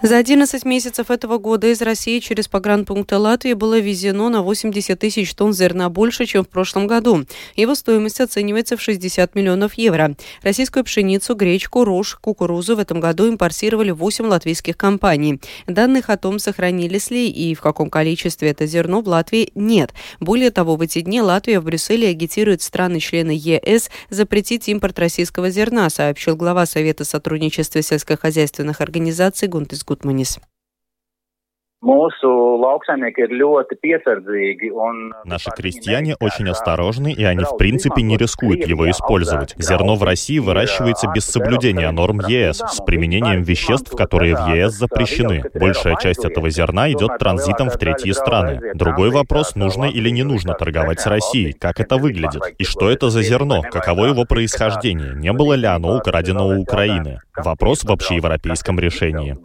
За 11 месяцев этого года из России через погранпункты Латвии было везено на 80 тысяч тонн зерна больше, чем в прошлом году. Его стоимость оценивается в 60 миллионов евро. Российскую пшеницу, гречку, рожь, кукурузу в этом году импортировали 8 латвийских компаний. Данных о том, сохранились ли и в каком количестве это зерно в Латвии, нет. Более того, в эти дни Латвия в Брюсселе агитирует страны-члены ЕС запретить импорт российского зерна, сообщил глава Совета сотрудничества сельскохозяйственных организаций Гунтис Кутманис. Наши крестьяне очень осторожны, и они в принципе не рискуют его использовать. Зерно в России выращивается без соблюдения норм ЕС, с применением веществ, которые в ЕС запрещены. Большая часть этого зерна идет транзитом в третьи страны. Другой вопрос, нужно или не нужно торговать с Россией, как это выглядит, и что это за зерно, каково его происхождение, не было ли оно украдено у Украины. Вопрос в общеевропейском решении.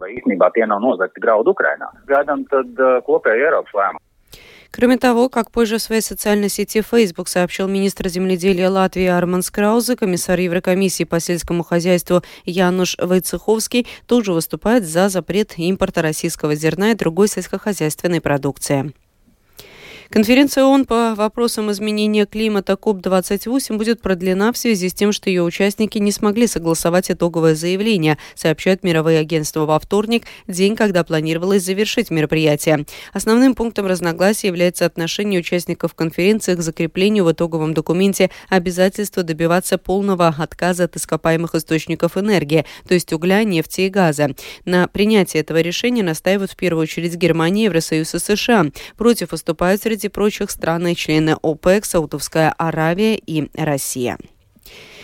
Кроме того, как позже в своей социальной сети Facebook сообщил министр земледелия Латвии Армандс Краузе, комиссар Еврокомиссии по сельскому хозяйству Януш Войцеховский тоже выступает за запрет импорта российского зерна и другой сельскохозяйственной продукции. Конференция ООН по вопросам изменения климата КОП-28 будет продлена в связи с тем, что ее участники не смогли согласовать итоговое заявление, сообщают мировые агентства во вторник, день, когда планировалось завершить мероприятие. Основным пунктом разногласий является отношение участников конференции к закреплению в итоговом документе обязательства добиваться полного отказа от ископаемых источников энергии, то есть угля, нефти и газа. На принятии этого решения настаивают в первую очередь Германия, Евросоюз и США. Против выступают среди прочих страны члены ОПЕК, Саудовская Аравия и Россия.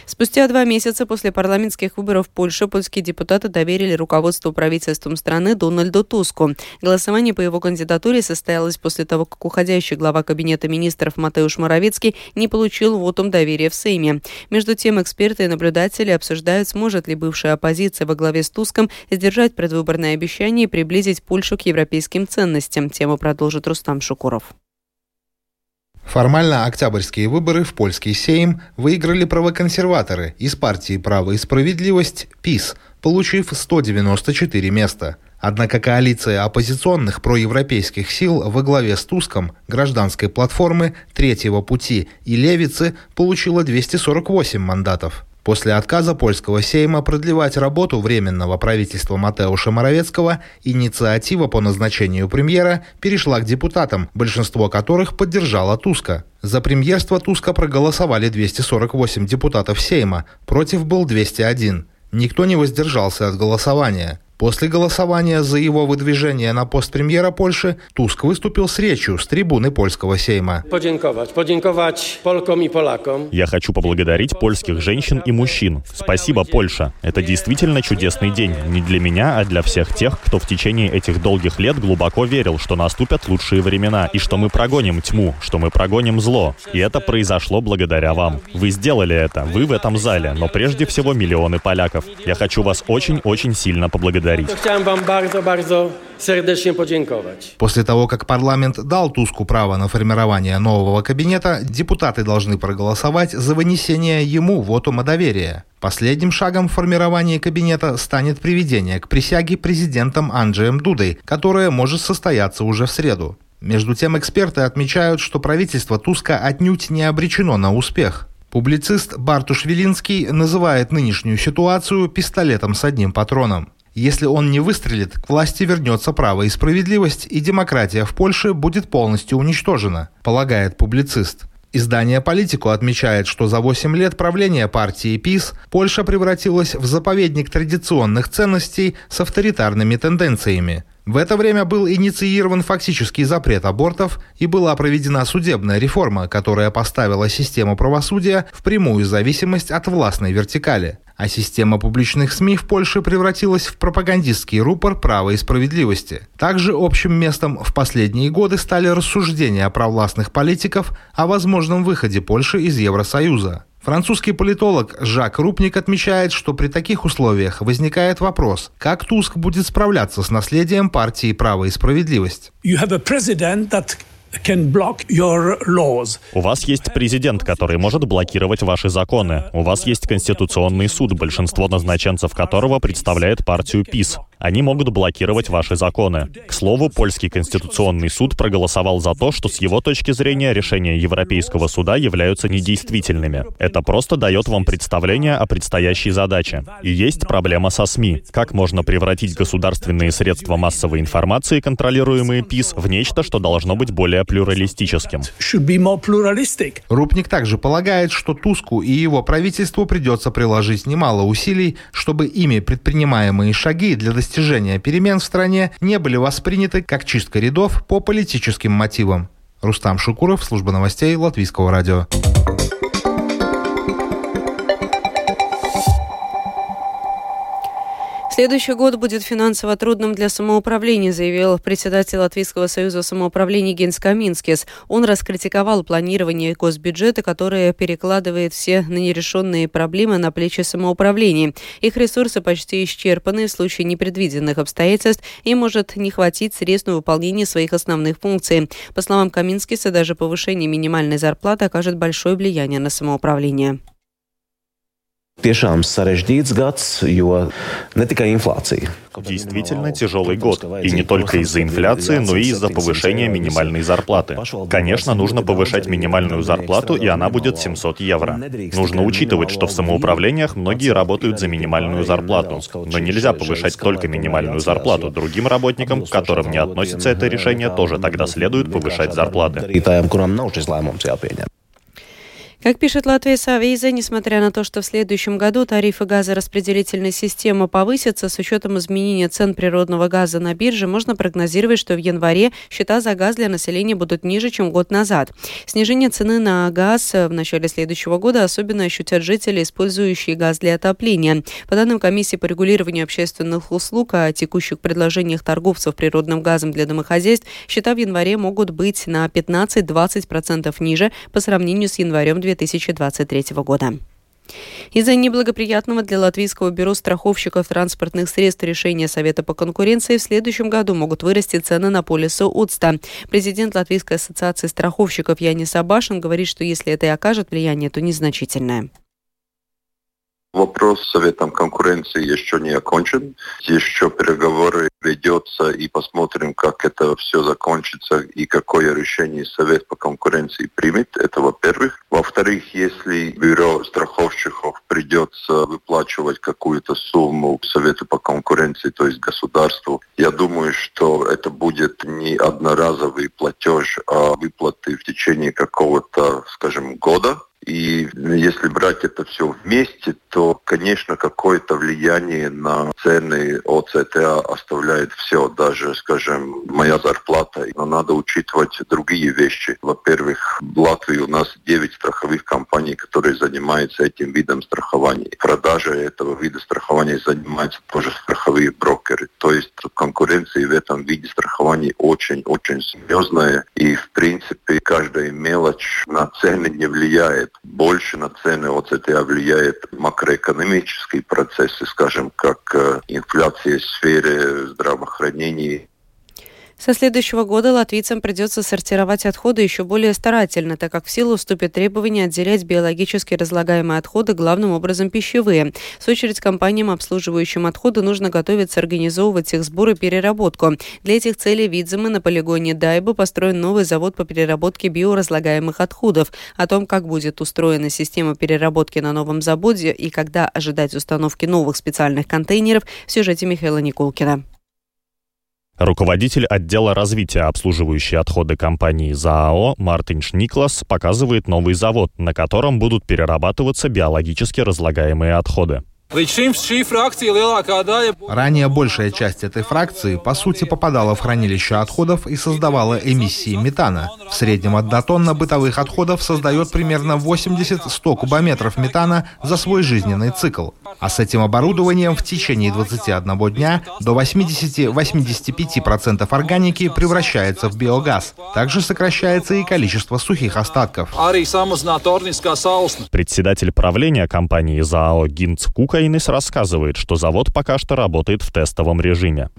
Спустя 2 месяца после парламентских выборов в Польше польские депутаты доверили руководству правительством страны Дональду Туску. Голосование по его кандидатуре состоялось после того, как уходящий глава кабинета министров Матеуш Моравецкий не получил вотум доверия в Сейме. Между тем, эксперты и наблюдатели обсуждают, сможет ли бывшая оппозиция во главе с Туском сдержать предвыборные обещания и приблизить Польшу к европейским ценностям. Тему продолжит Рустам Шукуров. Формально октябрьские выборы в польский Сейм выиграли правоконсерваторы из партии «Право и справедливость» ПИС, получив 194 места. Однако коалиция оппозиционных проевропейских сил во главе с Туском, Гражданской платформы, Третьего пути и Левицы получила 248 мандатов. После отказа польского Сейма продлевать работу Временного правительства Матеуша Моравецкого инициатива по назначению премьера перешла к депутатам, большинство которых поддержало Туска. За премьерство Туска проголосовали 248 депутатов Сейма, против был 201. Никто не воздержался от голосования. После голосования за его выдвижение на пост премьера Польши Туск выступил с речью с трибуны польского Сейма. Я хочу поблагодарить польских женщин и мужчин. Спасибо, Польша. Это действительно чудесный день. Не для меня, а для всех тех, кто в течение этих долгих лет глубоко верил, что наступят лучшие времена, и что мы прогоним тьму, что мы прогоним зло. И это произошло благодаря вам. Вы сделали это, вы в этом зале, но прежде всего миллионы поляков. Я хочу вас очень-очень сильно поблагодарить. После того, как парламент дал Туску право на формирование нового кабинета, депутаты должны проголосовать за вынесение ему вотума доверия. Последним шагом в формировании кабинета станет приведение к присяге президентом Анджеем Дудой, которая может состояться уже в среду. Между тем, эксперты отмечают, что правительство Туска отнюдь не обречено на успех. Публицист Бартуш Вилинский называет нынешнюю ситуацию пистолетом с одним патроном. Если он не выстрелит, к власти вернется право и справедливость, и демократия в Польше будет полностью уничтожена, полагает публицист. Издание «Политику» отмечает, что за 8 лет правления партии ПИС Польша превратилась в заповедник традиционных ценностей с авторитарными тенденциями. В это время был инициирован фактический запрет абортов и была проведена судебная реформа, которая поставила систему правосудия в прямую зависимость от властной вертикали. А система публичных СМИ в Польше превратилась в пропагандистский рупор права и справедливости. Также общим местом в последние годы стали рассуждения провластных политиков о возможном выходе Польши из Евросоюза. Французский политолог Жак Рупник отмечает, что при таких условиях возникает вопрос, как Туск будет справляться с наследием партии «Право и справедливость». У вас есть президент, который может блокировать ваши законы. У вас есть Конституционный суд, большинство назначенцев которого представляет партию ПИС. Они могут блокировать ваши законы. К слову, польский конституционный суд проголосовал за то, что с его точки зрения решения Европейского суда являются недействительными. Это просто дает вам представление о предстоящей задаче. И есть проблема со СМИ. Как можно превратить государственные средства массовой информации, контролируемые ПИС, в нечто, что должно быть более плюралистическим? Рупник также полагает, что Туску и его правительству придется приложить немало усилий, чтобы ими предпринимаемые шаги для достижения перемен в стране не были восприняты как чистка рядов по политическим мотивам. Рустам Шукуров, служба новостей Латвийского радио. Следующий год будет финансово трудным для самоуправления, заявил председатель Латвийского союза самоуправления Генс Каминскис. Он раскритиковал планирование госбюджета, которое перекладывает все на нерешенные проблемы на плечи самоуправлений. Их ресурсы почти исчерпаны в случае непредвиденных обстоятельств и может не хватить средств на выполнение своих основных функций. По словам Каминскиса, даже повышение минимальной зарплаты окажет большое влияние на самоуправление. Действительно тяжелый год. И не только из-за инфляции, но и из-за повышения минимальной зарплаты. Конечно, нужно повышать минимальную зарплату, и она будет 700 евро. Нужно учитывать, что в самоуправлениях многие работают за минимальную зарплату. Но нельзя повышать только минимальную зарплату. Другим работникам, к которым не относится это решение, тоже тогда следует повышать зарплаты. Как пишет Latvijas Avīze, несмотря на то, что в следующем году тарифы газораспределительной системы повысятся с учетом изменения цен природного газа на бирже, можно прогнозировать, что в январе счета за газ для населения будут ниже, чем год назад. Снижение цены на газ в начале следующего года особенно ощутят жители, использующие газ для отопления. По данным Комиссии по регулированию общественных услуг о текущих предложениях торговцев природным газом для домохозяйств, счета в январе могут быть на 15-20% ниже по сравнению с январем 2023 года. Из-за неблагоприятного для Латвийского бюро страховщиков транспортных средств решения Совета по конкуренции в следующем году могут вырасти цены на полисы ОЦТА. Президент Латвийской ассоциации страховщиков Янис Абашин говорит, что если это и окажет влияние, то незначительное. Вопрос с Советом конкуренции еще не окончен. Еще переговоры ведется, и посмотрим, как это все закончится и какое решение Совет по конкуренции примет. Это во-первых. Во-вторых, если бюро страховщиков придется выплачивать какую-то сумму Совету по конкуренции, то есть государству, я думаю, что это будет не одноразовый платеж, а выплаты в течение какого-то, скажем, года. И если брать это все вместе, то, конечно, какое-то влияние на цены ОЦТА оставляет все, даже, скажем, моя зарплата. Но надо учитывать другие вещи. Во-первых, в Латвии у нас 9 страховых компаний, которые занимаются этим видом страхования. Продажей этого вида страхования занимаются тоже страховые брокеры. То есть конкуренция в этом виде страхования очень-очень серьезная. И, в принципе, каждая мелочь на цены не влияет. Больше на цены ОЦТА влияет макроэкономические процессы, скажем, как инфляция в сфере здравоохранения. Со следующего года латвийцам придется сортировать отходы еще более старательно, так как в силу вступит требование отделять биологически разлагаемые отходы, главным образом пищевые. В свою очередь, компаниям, обслуживающим отходы, нужно готовиться организовывать их сбор и переработку. Для этих целей в Идземе на полигоне Дайбы построен новый завод по переработке биоразлагаемых отходов. О том, как будет устроена система переработки на новом заводе и когда ожидать установки новых специальных контейнеров, в сюжете Михаила Никулкина. Руководитель отдела развития, обслуживающей отходы компании ЗАО, Мартинш Никлас, показывает новый завод, на котором будут перерабатываться биологически разлагаемые отходы. Ранее большая часть этой фракции, по сути, попадала в хранилище отходов и создавала эмиссии метана. В среднем одна тонна бытовых отходов создает примерно 80-100 кубометров метана за свой жизненный цикл. А с этим оборудованием в течение 21 дня до 80-85% органики превращается в биогаз. Также сокращается и количество сухих остатков. Председатель правления компании ЗАО Гинц Кука Янис рассказывает, что завод пока что работает в тестовом режиме.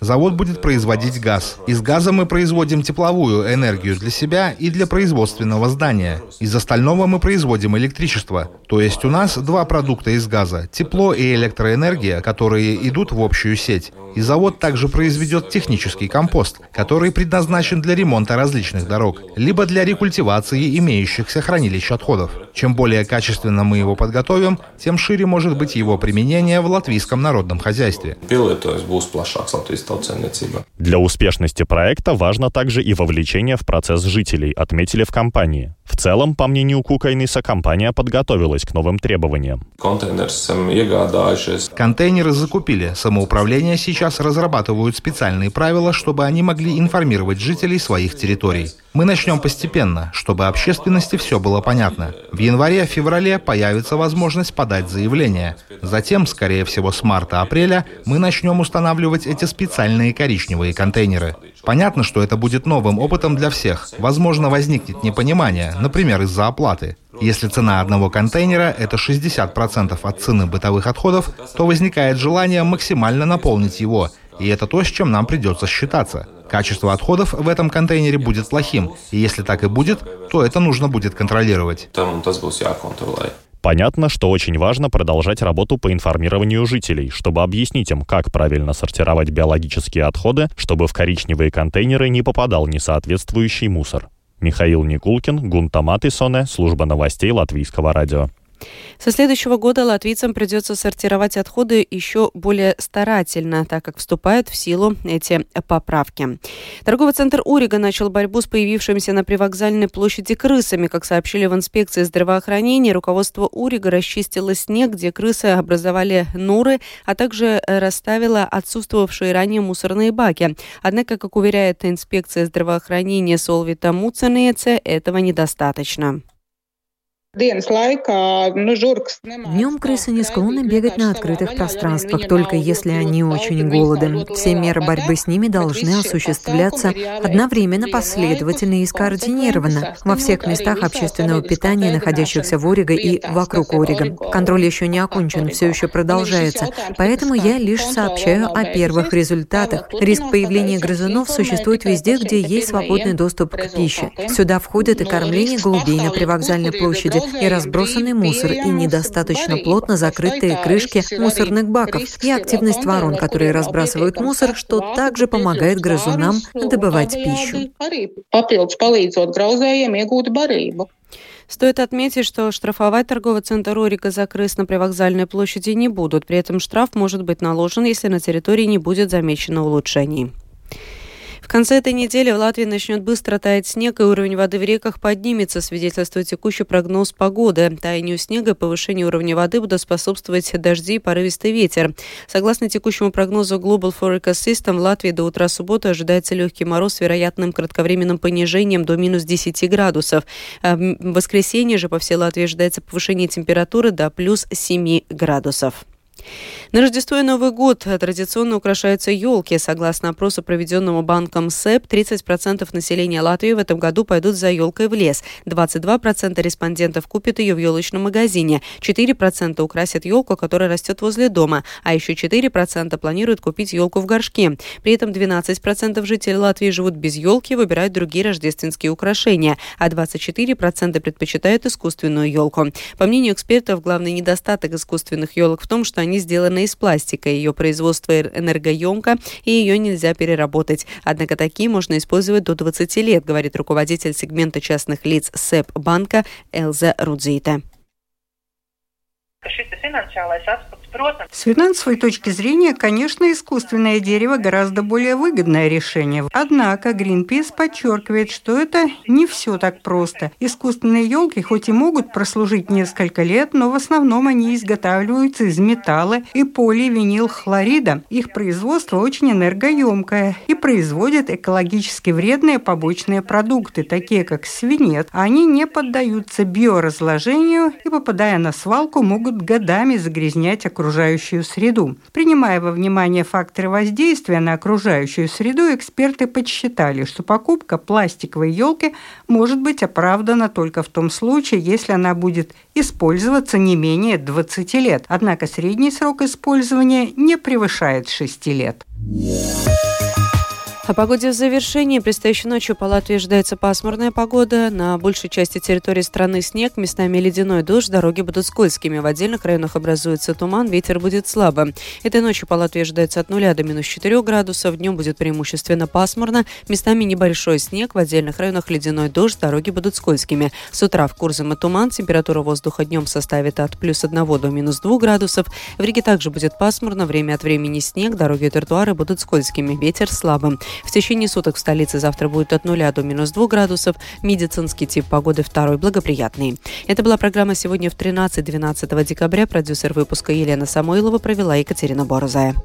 Завод будет производить газ. Из газа мы производим тепловую энергию для себя и для производственного здания. Из остального мы производим электричество, то есть есть у нас два продукта из газа – тепло и электроэнергия, которые идут в общую сеть. И завод также произведет технический компост, который предназначен для ремонта различных дорог, либо для рекультивации имеющихся хранилищ отходов. Чем более качественно мы его подготовим, тем шире может быть его применение в латвийском народном хозяйстве. Для успешности проекта важно также и вовлечение в процесс жителей, отметили в компании. В целом, по мнению Кукайниса, компания подготовилась к новым требованиям. Контейнеры закупили. Самоуправление сейчас разрабатывают специальные правила, чтобы они могли информировать жителей своих территорий. Мы начнем постепенно, чтобы общественности все было понятно. В январе-феврале появится возможность подать заявление. Затем, скорее всего, с марта-апреля мы начнем устанавливать эти специальные коричневые контейнеры. Понятно, что это будет новым опытом для всех. Возможно, возникнет непонимание, например, из-за оплаты. Если цена одного контейнера – это 60% от цены бытовых отходов, то возникает желание максимально наполнить его. И это то, с чем нам придется считаться. Качество отходов в этом контейнере будет плохим. И если так и будет, то это нужно будет контролировать. Понятно, что очень важно продолжать работу по информированию жителей, чтобы объяснить им, как правильно сортировать биологические отходы, чтобы в коричневые контейнеры не попадал несоответствующий мусор. Михаил Никулкин, Гунта Матисоне, служба новостей Латвийского радио. Со следующего года латвийцам придется сортировать отходы еще более старательно, так как вступают в силу эти поправки. Торговый центр Урига начал борьбу с появившимися на привокзальной площади крысами. Как сообщили в инспекции здравоохранения, руководство Урига расчистило снег, где крысы образовали норы, а также расставило отсутствовавшие ранее мусорные баки. Однако, как уверяет инспекция здравоохранения Солвита Муциниеце, этого недостаточно. Днем крысы не склонны бегать на открытых пространствах, только если они очень голодны. Все меры борьбы с ними должны осуществляться одновременно, последовательно и скоординированно во всех местах общественного питания, находящихся в Уриго и вокруг Уриго. Контроль еще не окончен, все еще продолжается, поэтому я лишь сообщаю о первых результатах. Риск появления грызунов существует везде, где есть свободный доступ к пище. Сюда входят и кормление голубей на привокзальной площади, и разбросанный мусор, и недостаточно плотно закрытые крышки мусорных баков, и активность ворон, которые разбрасывают мусор, что также помогает грызунам добывать пищу. Стоит отметить, что штрафовать торговый центр Урига за крыс на привокзальной площади не будут. При этом штраф может быть наложен, если на территории не будет замечено улучшений. В конце этой недели в Латвии начнет быстро таять снег, и уровень воды в реках поднимется, свидетельствует текущий прогноз погоды. Таянию снега и повышению уровня воды будут способствовать дожди и порывистый ветер. Согласно текущему прогнозу Global Forecast System, в Латвии до утра субботы ожидается легкий мороз с вероятным кратковременным понижением до минус 10 градусов. В воскресенье же по всей Латвии ожидается повышение температуры до плюс 7 градусов. На Рождество и Новый год традиционно украшаются елки. Согласно опросу, проведенному банком СЭП, 30% населения Латвии в этом году пойдут за елкой в лес, 22% респондентов купят ее в елочном магазине, 4% украсят елку, которая растет возле дома, а еще 4% планируют купить елку в горшке. При этом 12% жителей Латвии живут без елки и выбирают другие рождественские украшения, а 24% предпочитают искусственную елку. По мнению экспертов, главный недостаток искусственных елок в том, что они сделаны из пластика, ее производство энергоемко, и ее нельзя переработать. Однако такие можно использовать до 20 лет, говорит руководитель сегмента частных лиц СЭП банка Элза Рудзейта. С финансовой точки зрения, конечно, искусственное дерево гораздо более выгодное решение. Однако Greenpeace подчеркивает, что это не все так просто. Искусственные елки хоть и могут прослужить несколько лет, но в основном они изготавливаются из металла и поливинилхлорида. Их производство очень энергоемкое и производят экологически вредные побочные продукты, такие как свинец. Они не поддаются биоразложению и, попадая на свалку, могут годами загрязнять окружающую среду. Принимая во внимание факторы воздействия на окружающую среду, эксперты подсчитали, что покупка пластиковой елки может быть оправдана только в том случае, если она будет использоваться не менее 20 лет. Однако средний срок использования не превышает 6 лет. О погоде в завершении. Предстоящей ночью по Латвии ожидается пасмурная погода. На большей части территории страны снег, местами ледяной дождь, дороги будут скользкими. В отдельных районах образуется туман, ветер будет слабым. Этой ночью по Латвии ожидается от 0 до минус 4 градусов. Днем будет преимущественно пасмурно, местами небольшой снег, в отдельных районах ледяной дождь, дороги будут скользкими. С утра в Курзаме туман, температура воздуха днем составит от плюс 1 до минус 2 градусов. В Риге также будет пасмурно, время от времени снег, дороги и тротуары будут скользкими, ветер слабым. В течение суток в столице завтра будет от 0 до минус 2 градусов, медицинский тип погоды 2 благоприятный. Это была программа «Сегодня в 13-12 декабря». Продюсер выпуска Елена Самойлова, провела Екатерина Борозая.